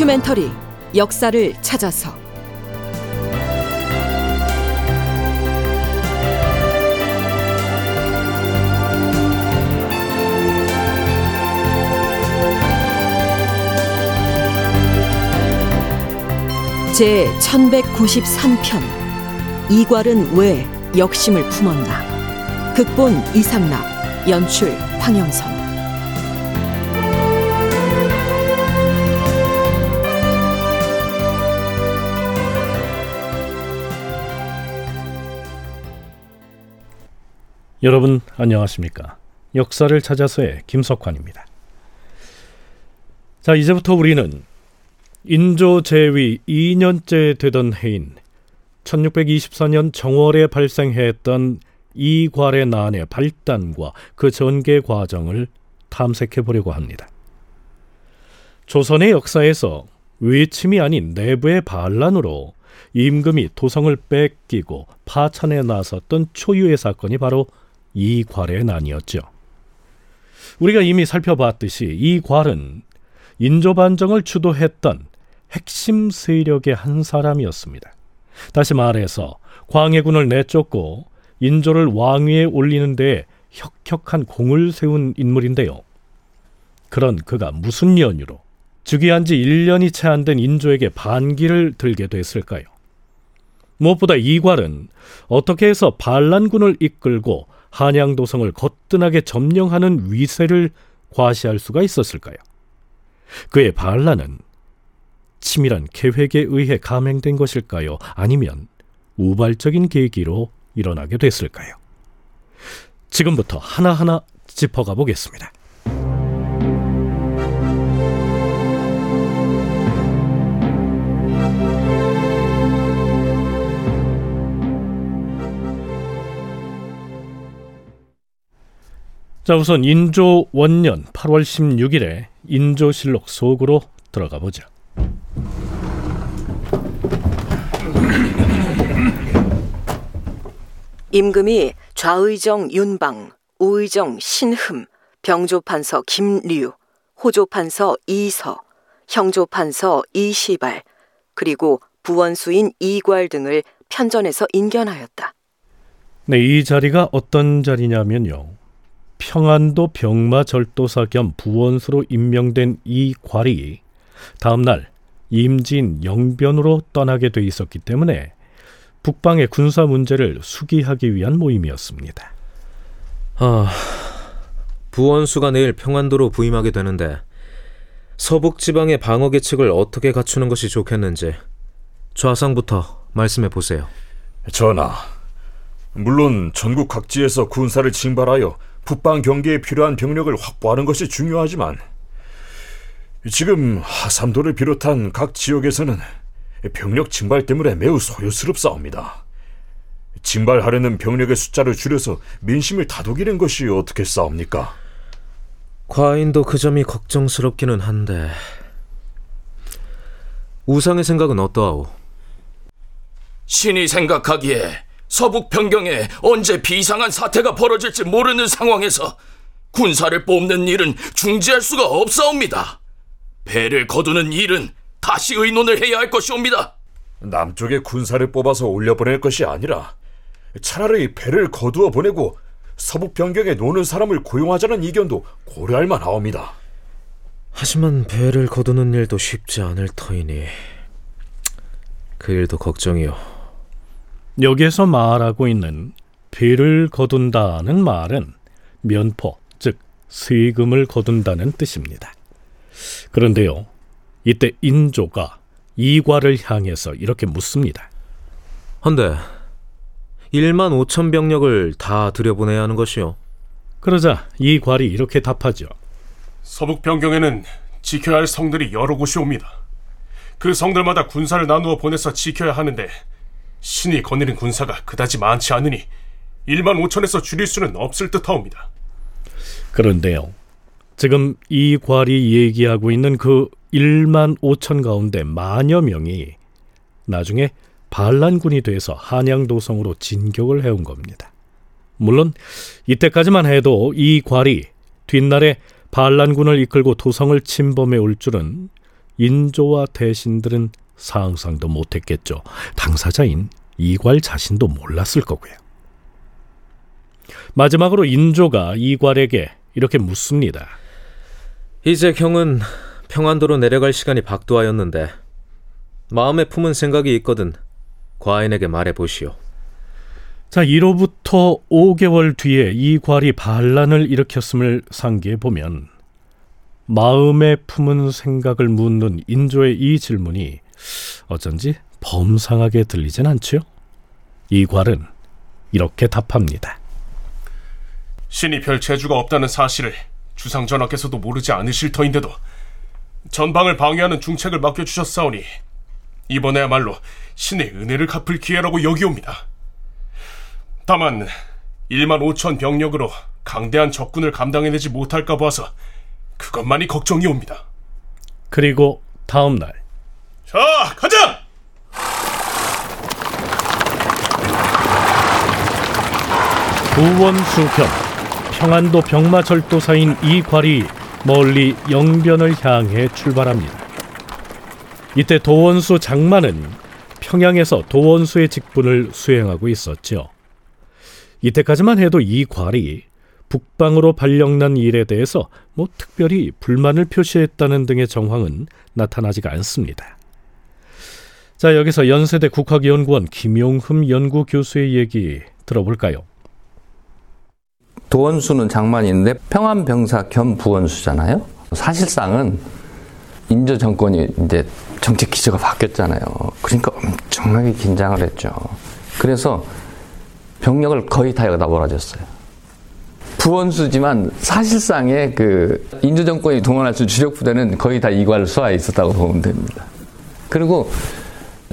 다큐멘터리 역사를 찾아서 제 1193편 이괄은 왜 역심을 품었나. 극본 이상남, 연출 황영선. 여러분 안녕하십니까. 역사를 찾아서의 김석환입니다. 자, 이제부터 우리는 인조 제위 2년째 되던 해인 1624년 정월에 발생했던 이괄의 난의 발단과 그 전개 과정을 탐색해 보려고 합니다. 조선의 역사에서 외침이 아닌 내부의 반란으로 임금이 도성을 뺏기고 파천에 나섰던 초유의 사건이 바로 이괄의 난이었죠. 우리가 이미 살펴봤듯이 이괄은 인조반정을 주도했던 핵심 세력의 한 사람이었습니다. 다시 말해서 광해군을 내쫓고 인조를 왕위에 올리는 데에 혁혁한 공을 세운 인물인데요. 그런 그가 무슨 연유로 즉위한 지 1년이 채 안 된 인조에게 반기를 들게 됐을까요? 무엇보다 이괄은 어떻게 해서 반란군을 이끌고 한양도성을 거뜬하게 점령하는 위세를 과시할 수가 있었을까요? 그의 반란은 치밀한 계획에 의해 감행된 것일까요? 아니면 우발적인 계기로 일어나게 됐을까요? 지금부터 하나하나 짚어가 보겠습니다. 자, 우선 인조 원년 8월 16일에 인조실록 속으로 들어가 보죠. 임금이 좌의정 윤방, 우의정 신흠, 병조판서 김류, 호조판서 이서, 형조판서 이시발, 그리고 부원수인 이괄 등을 편전에서 인견하였다. 네, 이 자리가 어떤 자리냐면요, 평안도 병마절도사 겸 부원수로 임명된 이괄이 다음날 임진 영변으로 떠나게 돼 있었기 때문에 북방의 군사 문제를 숙의하기 위한 모임이었습니다. 부원수가 내일 평안도로 부임하게 되는데 서북지방의 방어계책을 어떻게 갖추는 것이 좋겠는지 좌상부터 말씀해 보세요. 전하, 물론 전국 각지에서 군사를 징발하여 북방 경계에 필요한 병력을 확보하는 것이 중요하지만 지금 하삼도를 비롯한 각 지역에서는 병력 징발 때문에 매우 소요스럽사옵니다. 징발하려는 병력의 숫자를 줄여서 민심을 다독이는 것이 어떻게 싸웁니까? 과인도 그 점이 걱정스럽기는 한데 우상의 생각은 어떠하오? 신이 생각하기에 서북 변경에 언제 비상한 사태가 벌어질지 모르는 상황에서 군사를 뽑는 일은 중지할 수가 없사옵니다. 배를 거두는 일은 다시 의논을 해야 할 것이옵니다. 남쪽에 군사를 뽑아서 올려보낼 것이 아니라 차라리 배를 거두어 보내고 서북 변경에 노는 사람을 고용하자는 의견도 고려할 만하옵니다. 하지만 배를 거두는 일도 쉽지 않을 터이니 그 일도 걱정이요. 여기에서 말하고 있는 배를 거둔다는 말은 면포, 즉 세금을 거둔다는 뜻입니다. 그런데요, 이때 인조가 이괄을 향해서 이렇게 묻습니다. 헌데 1만 5천 병력을 다 들여보내야 하는 것이요? 그러자 이괄이 이렇게 답하죠. 서북 변경에는 지켜야 할 성들이 여러 곳이 옵니다. 그 성들마다 군사를 나누어 보내서 지켜야 하는데 신이 거느린 군사가 그다지 많지 않으니 1만 5천에서 줄일 수는 없을 듯하옵니다. 그런데요, 지금 이괄이 얘기하고 있는 그 1만 5천 가운데 만여 명이 나중에 반란군이 돼서 한양도성으로 진격을 해온 겁니다. 물론 이때까지만 해도 이괄이 뒷날에 반란군을 이끌고 도성을 침범해 올 줄은 인조와 대신들은 상상도 못했겠죠. 당사자인 이괄 자신도 몰랐을 거고요. 마지막으로 인조가 이괄에게 이렇게 묻습니다. 이제 형은 평안도로 내려갈 시간이 박도하였는데 마음에 품은 생각이 있거든 과인에게 말해보시오. 자, 이로부터 5개월 뒤에 이괄이 반란을 일으켰음을 상기해보면 마음에 품은 생각을 묻는 인조의 이 질문이 어쩐지 범상하게 들리진 않지요? 이괄은 이렇게 답합니다. 신이 별 재주가 없다는 사실을 주상 전하께서도 모르지 않으실 터인데도 전방을 방해하는 중책을 맡겨주셨사오니 이번에야말로 신의 은혜를 갚을 기회라고 여기옵니다. 다만 1만 5천 병력으로 강대한 적군을 감당해내지 못할까 봐서 그것만이 걱정이옵니다. 그리고 다음 날, 자, 가자! 우원수편 평안도 병마절도사인 이괄이 멀리 영변을 향해 출발합니다. 이때 도원수 장만은 평양에서 도원수의 직분을 수행하고 있었죠. 이때까지만 해도 이괄이 북방으로 발령난 일에 대해서 특별히 불만을 표시했다는 등의 정황은 나타나지가 않습니다. 자, 여기서 연세대 국학연구원 김용흠 연구교수의 얘기 들어볼까요? 도원수는 장만인데 평안병사 겸 부원수잖아요. 사실상은 인조 정권이 이제 정책 기조가 바뀌었잖아요. 그러니까 엄청나게 긴장을 했죠. 그래서 병력을 거의 다 여기다 몰아줬어요. 부원수지만 사실상의 그 인조 정권이 동원할 수 주력 부대는 거의 다 이괄 수하에 있었다고 보면 됩니다. 그리고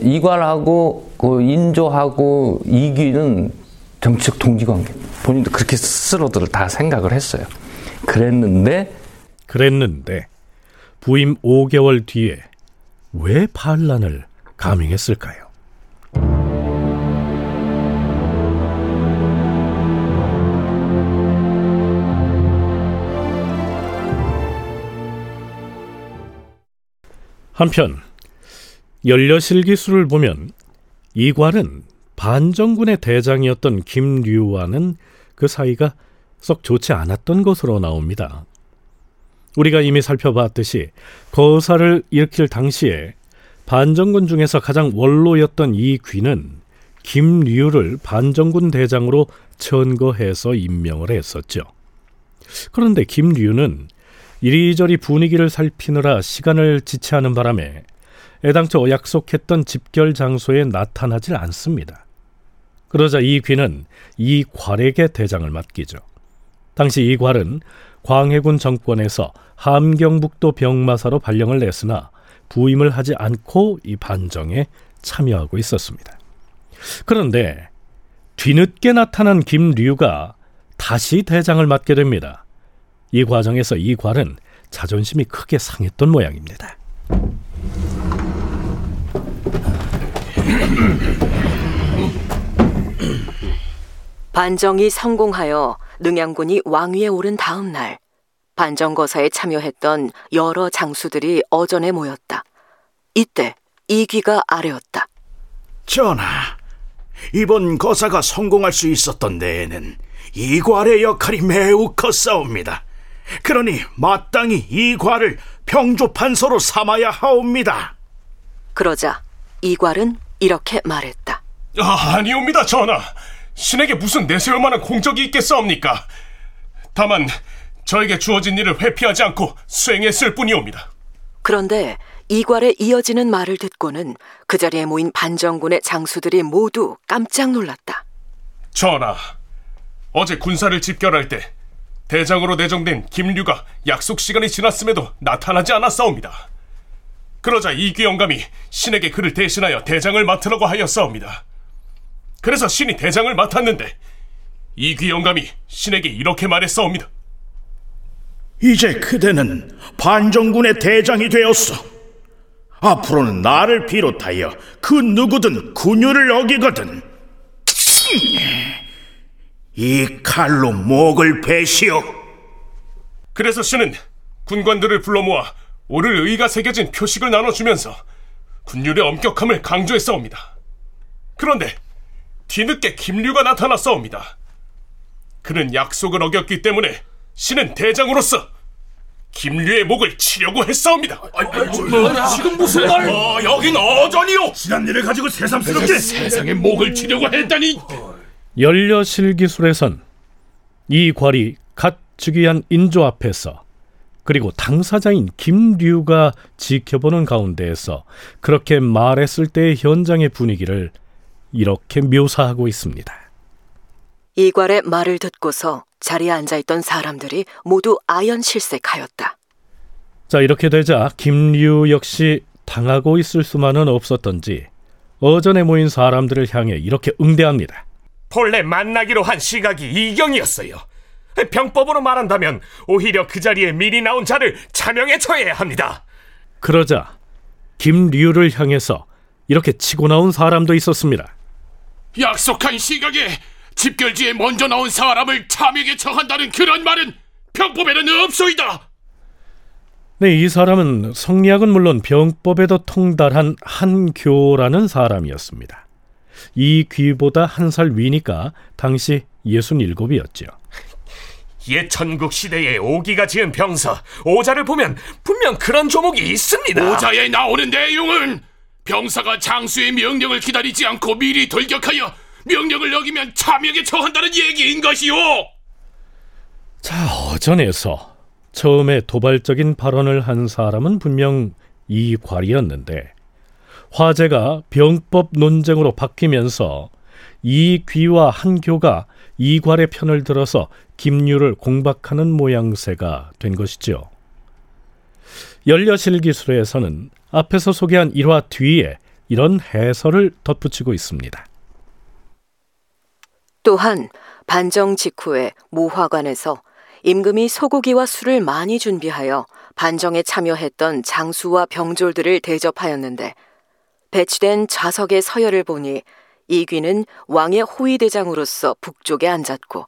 이괄하고 그 인조하고 이귀는 정치적 동지관계, 본인도 그렇게 스스로들 다 생각을 했어요. 그랬는데 부임 5개월 뒤에 왜 반란을 감행했을까요? 한편 연려실기술을 보면 이괄은 반정군의 대장이었던 김류와는 그 사이가 썩 좋지 않았던 것으로 나옵니다. 우리가 이미 살펴봤듯이 거사를 일으킬 당시에 반정군 중에서 가장 원로였던 이귀는 김류를 반정군 대장으로 천거해서 임명을 했었죠. 그런데 김류는 이리저리 분위기를 살피느라 시간을 지체하는 바람에 애당초 약속했던 집결 장소에 나타나질 않습니다. 그러자 이귀는 이괄에게 대장을 맡기죠. 당시 이괄은 광해군 정권에서 함경북도 병마사로 발령을 냈으나 부임을 하지 않고 이 반정에 참여하고 있었습니다. 그런데 뒤늦게 나타난 김류가 다시 대장을 맡게 됩니다. 이 과정에서 이괄은 자존심이 크게 상했던 모양입니다. 반정이 성공하여 능양군이 왕위에 오른 다음 날 반정거사에 참여했던 여러 장수들이 어전에 모였다. 이때 이귀가 아뢰었다. 전하, 이번 거사가 성공할 수 있었던 데에는 이괄의 역할이 매우 컸사옵니다. 그러니 마땅히 이괄을 병조판서로 삼아야 하옵니다. 그러자 이괄은 이렇게 말했다. 아니옵니다, 전하. 신에게 무슨 내세울 만한 공적이 있겠사옵니까? 다만 저에게 주어진 일을 회피하지 않고 수행했을 뿐이옵니다. 그런데 이괄의 이어지는 말을 듣고는 그 자리에 모인 반정군의 장수들이 모두 깜짝 놀랐다. 전하, 어제 군사를 집결할 때 대장으로 내정된 김류가 약속 시간이 지났음에도 나타나지 않았사옵니다. 그러자 이귀 영감이 신에게 그를 대신하여 대장을 맡으라고 하였사옵니다. 그래서 신이 대장을 맡았는데 이귀 영감이 신에게 이렇게 말했사옵니다. 이제 그대는 반정군의 대장이 되었어. 앞으로는 나를 비롯하여 그 누구든 군율을 어기거든 이 칼로 목을 베시오. 그래서 신은 군관들을 불러 모아 오를 의가 새겨진 표식을 나눠주면서 군율의 엄격함을 강조했사옵니다. 그런데 뒤늦게 김류가 나타났사옵니다. 그는 약속을 어겼기 때문에 신은 대장으로서 김류의 목을 치려고 했사옵니다. 지금 무슨 말? 여긴 어전이요! 지난 일을 가지고 새삼스럽게 세상의 목을 치려고 했다니! 연려실기술에선 이괄이 갓 즉위한 인조 앞에서 그리고 당사자인 김류가 지켜보는 가운데에서 그렇게 말했을 때의 현장의 분위기를 이렇게 묘사하고 있습니다. 이괄의 말을 듣고서 자리에 앉아있던 사람들이 모두 아연실색하였다. 자, 이렇게 되자 김류 역시 당하고 있을 수만은 없었던지 어전에 모인 사람들을 향해 이렇게 응대합니다. 본래 만나기로 한 시각이 이경이었어요. 병법으로 말한다면 오히려 그 자리에 미리 나온 자를 차명에 처해야 합니다. 그러자 김류를 향해서 이렇게 치고 나온 사람도 있었습니다. 약속한 시각에 집결지에 먼저 나온 사람을 차명에 처한다는 그런 말은 병법에는 없소이다. 네, 이 사람은 성리학은 물론 병법에도 통달한 한교라는 사람이었습니다. 이귀보다 한 살 위니까 당시 67이었죠. 예천국 시대의 오기가 지은 병서 오자를 보면 분명 그런 조목이 있습니다. 오자에 나오는 내용은 병사가 장수의 명령을 기다리지 않고 미리 돌격하여 명령을 어기면 차명에 처한다는 얘기인 것이오. 자, 어전에서 처음에 도발적인 발언을 한 사람은 분명 이괄이었는데 화제가 병법 논쟁으로 바뀌면서 이귀와 한교가 이괄의 편을 들어서 김류를 공박하는 모양새가 된 것이죠. 연려실기술에서는 앞에서 소개한 일화 뒤에 이런 해설을 덧붙이고 있습니다. 또한 반정 직후에 모화관에서 임금이 소고기와 술을 많이 준비하여 반정에 참여했던 장수와 병졸들을 대접하였는데 배치된 좌석의 서열을 보니 이귀는 왕의 호위대장으로서 북쪽에 앉았고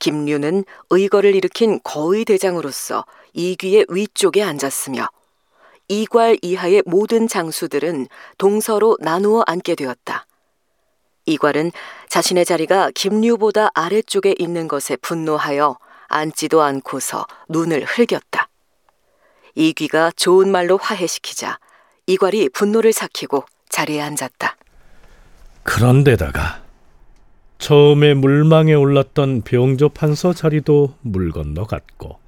김류는 의거를 일으킨 거의대장으로서 이귀의 위쪽에 앉았으며 이괄 이하의 모든 장수들은 동서로 나누어 앉게 되었다. 이괄은 자신의 자리가 김류보다 아래쪽에 있는 것에 분노하여 앉지도 않고서 눈을 흘겼다. 이귀가 좋은 말로 화해시키자 이괄이 분노를 삭히고 자리에 앉았다. 그런데다가 처음에 물망에 올랐던 병조판서 자리도 물 건너갔고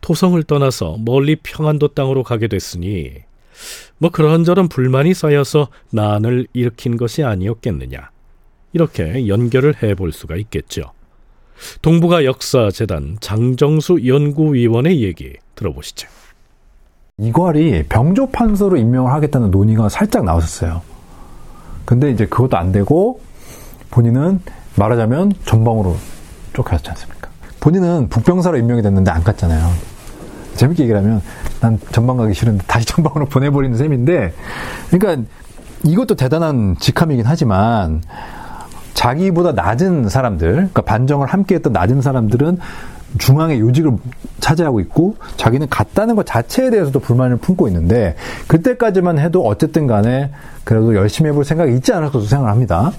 토성을 떠나서 멀리 평안도 땅으로 가게 됐으니 뭐 그런저런 불만이 쌓여서 난을 일으킨 것이 아니었겠느냐, 이렇게 연결을 해볼 수가 있겠죠. 동북아 역사재단 장정수 연구위원의 얘기 들어보시죠. 이괄이 병조판서로 임명을 하겠다는 논의가 살짝 나왔었어요. 근데 이제 그것도 안 되고 본인은 말하자면 전방으로 쫓겨났지 않습니까? 본인은 북병사로 임명이 됐는데 안 갔잖아요. 재밌게 얘기를 하면 난 전방 가기 싫은데 다시 전방으로 보내버리는 셈인데, 그러니까 이것도 대단한 직함이긴 하지만 자기보다 낮은 사람들, 그러니까 반정을 함께했던 낮은 사람들은 중앙의 요직을 차지하고 있고 자기는 갔다는 것 자체에 대해서도 불만을 품고 있는데 그때까지만 해도 어쨌든 간에 그래도 열심히 해볼 생각이 있지 않을까 생각을 합니다.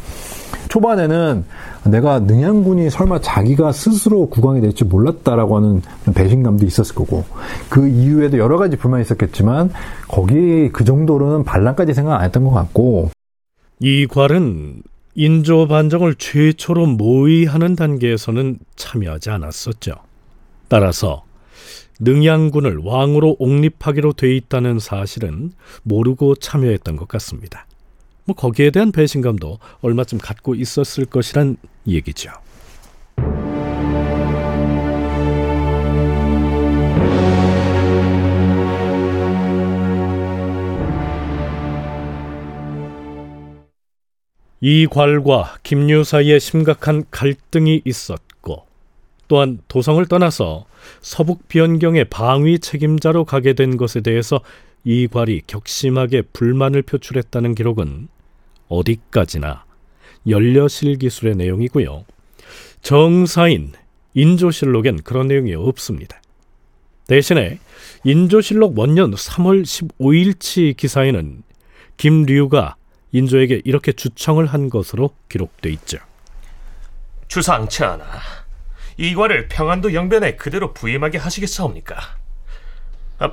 초반에는 내가 능양군이 설마 자기가 스스로 국왕이 될 줄 몰랐다라고 하는 배신감도 있었을 거고 그 이후에도 여러 가지 불만이 있었겠지만 거기 그 정도로는 반란까지 생각 안 했던 것 같고, 이괄은 인조 반정을 최초로 모의하는 단계에서는 참여하지 않았었죠. 따라서 능양군을 왕으로 옹립하기로 돼 있다는 사실은 모르고 참여했던 것 같습니다. 뭐 거기에 대한 배신감도 얼마쯤 갖고 있었을 것이란 얘기죠. 이괄과 김류 사이에 심각한 갈등이 있었고 또한 도성을 떠나서 서북 변경의 방위 책임자로 가게 된 것에 대해서 이괄이 격심하게 불만을 표출했다는 기록은 어디까지나 연려실기술의 내용이고요, 정사인 인조실록엔 그런 내용이 없습니다. 대신에 인조실록 원년 3월 15일치 기사에는 김류가 인조에게 이렇게 주청을 한 것으로 기록돼 있죠. 주상천하, 이괄을 평안도 영변에 그대로 부임하게 하시겠사옵니까?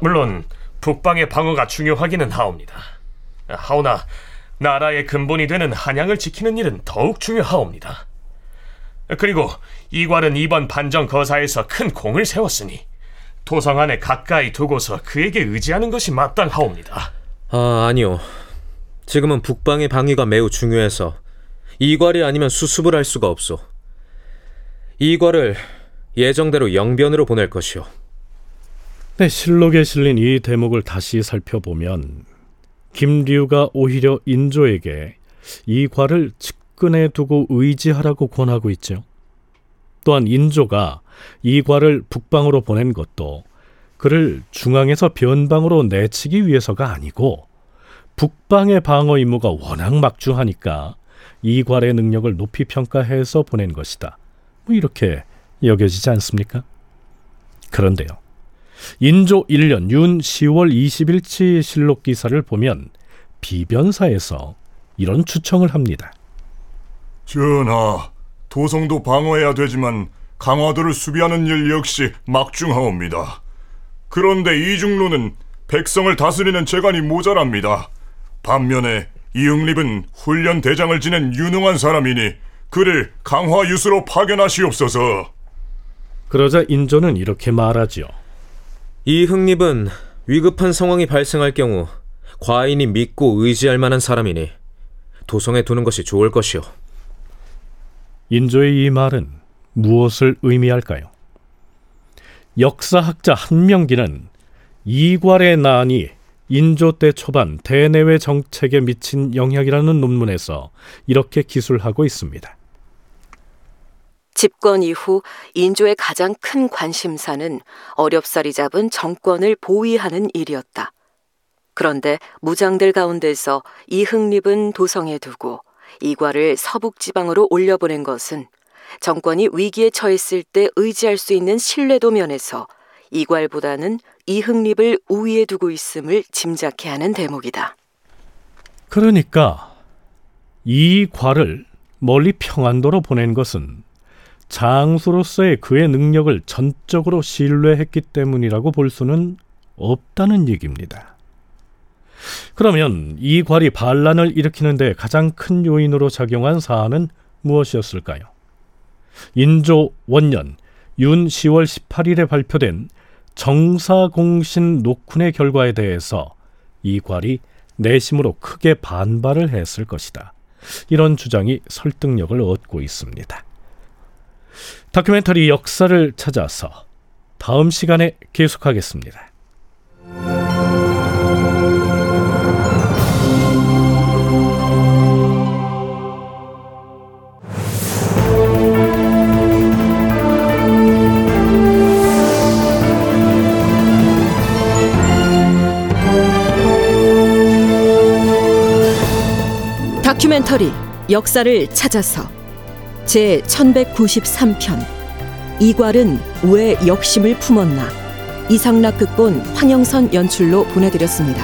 물론 북방의 방어가 중요하기는 하옵니다. 하오나 나라의 근본이 되는 한양을 지키는 일은 더욱 중요하옵니다. 그리고 이괄은 이번 반정거사에서 큰 공을 세웠으니 도성 안에 가까이 두고서 그에게 의지하는 것이 마땅하옵니다. 아니요. 지금은 북방의 방위가 매우 중요해서 이괄이 아니면 수습을 할 수가 없소. 이괄을 예정대로 영변으로 보낼 것이오. 네, 실록에 실린 이 대목을 다시 살펴보면 김류가 오히려 인조에게 이괄을 측근에 두고 의지하라고 권하고 있죠. 또한 인조가 이괄을 북방으로 보낸 것도 그를 중앙에서 변방으로 내치기 위해서가 아니고 북방의 방어 임무가 워낙 막중하니까 이괄의 능력을 높이 평가해서 보낸 것이다, 뭐 이렇게 여겨지지 않습니까? 그런데요, 인조 1년 윤 10월 20일치 실록 기사를 보면 비변사에서 이런 추청을 합니다. 전하, 도성도 방어해야 되지만 강화도를 수비하는 일 역시 막중하옵니다. 그런데 이중로는 백성을 다스리는 재간이 모자랍니다. 반면에 이응립은 훈련 대장을 지낸 유능한 사람이니 그를 강화유수로 파견하시옵소서. 그러자 인조는 이렇게 말하지요. 이응립은 위급한 상황이 발생할 경우 과인이 믿고 의지할 만한 사람이니 도성에 두는 것이 좋을 것이오. 인조의 이 말은 무엇을 의미할까요? 역사학자 한명기는 이괄의 난이 인조 때 초반 대내외 정책에 미친 영향이라는 논문에서 이렇게 기술하고 있습니다. 집권 이후 인조의 가장 큰 관심사는 어렵사리 잡은 정권을 보위하는 일이었다. 그런데 무장들 가운데서 이응립은 도성에 두고 이괄을 서북지방으로 올려보낸 것은 정권이 위기에 처했을 때 의지할 수 있는 신뢰도 면에서 이괄보다는 이응립을 우위에 두고 있음을 짐작케 하는 대목이다. 그러니까 이괄을 멀리 평안도로 보낸 것은 장수로서의 그의 능력을 전적으로 신뢰했기 때문이라고 볼 수는 없다는 얘기입니다. 그러면 이괄이 반란을 일으키는 데 가장 큰 요인으로 작용한 사안은 무엇이었을까요? 인조 원년 윤 10월 18일에 발표된 정사공신 녹훈의 결과에 대해서 이괄이 내심으로 크게 반발을 했을 것이다. 이런 주장이 설득력을 얻고 있습니다. 다큐멘터리 역사를 찾아서 다음 시간에 계속하겠습니다. 다큐멘터리 역사를 찾아서 제1193편 이괄은 왜 역심을 품었나, 이상락 극본, 황영선 연출로 보내드렸습니다.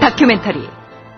다큐멘터리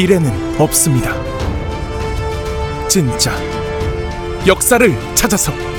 미래는 없습니다. 진짜 역사를 찾아서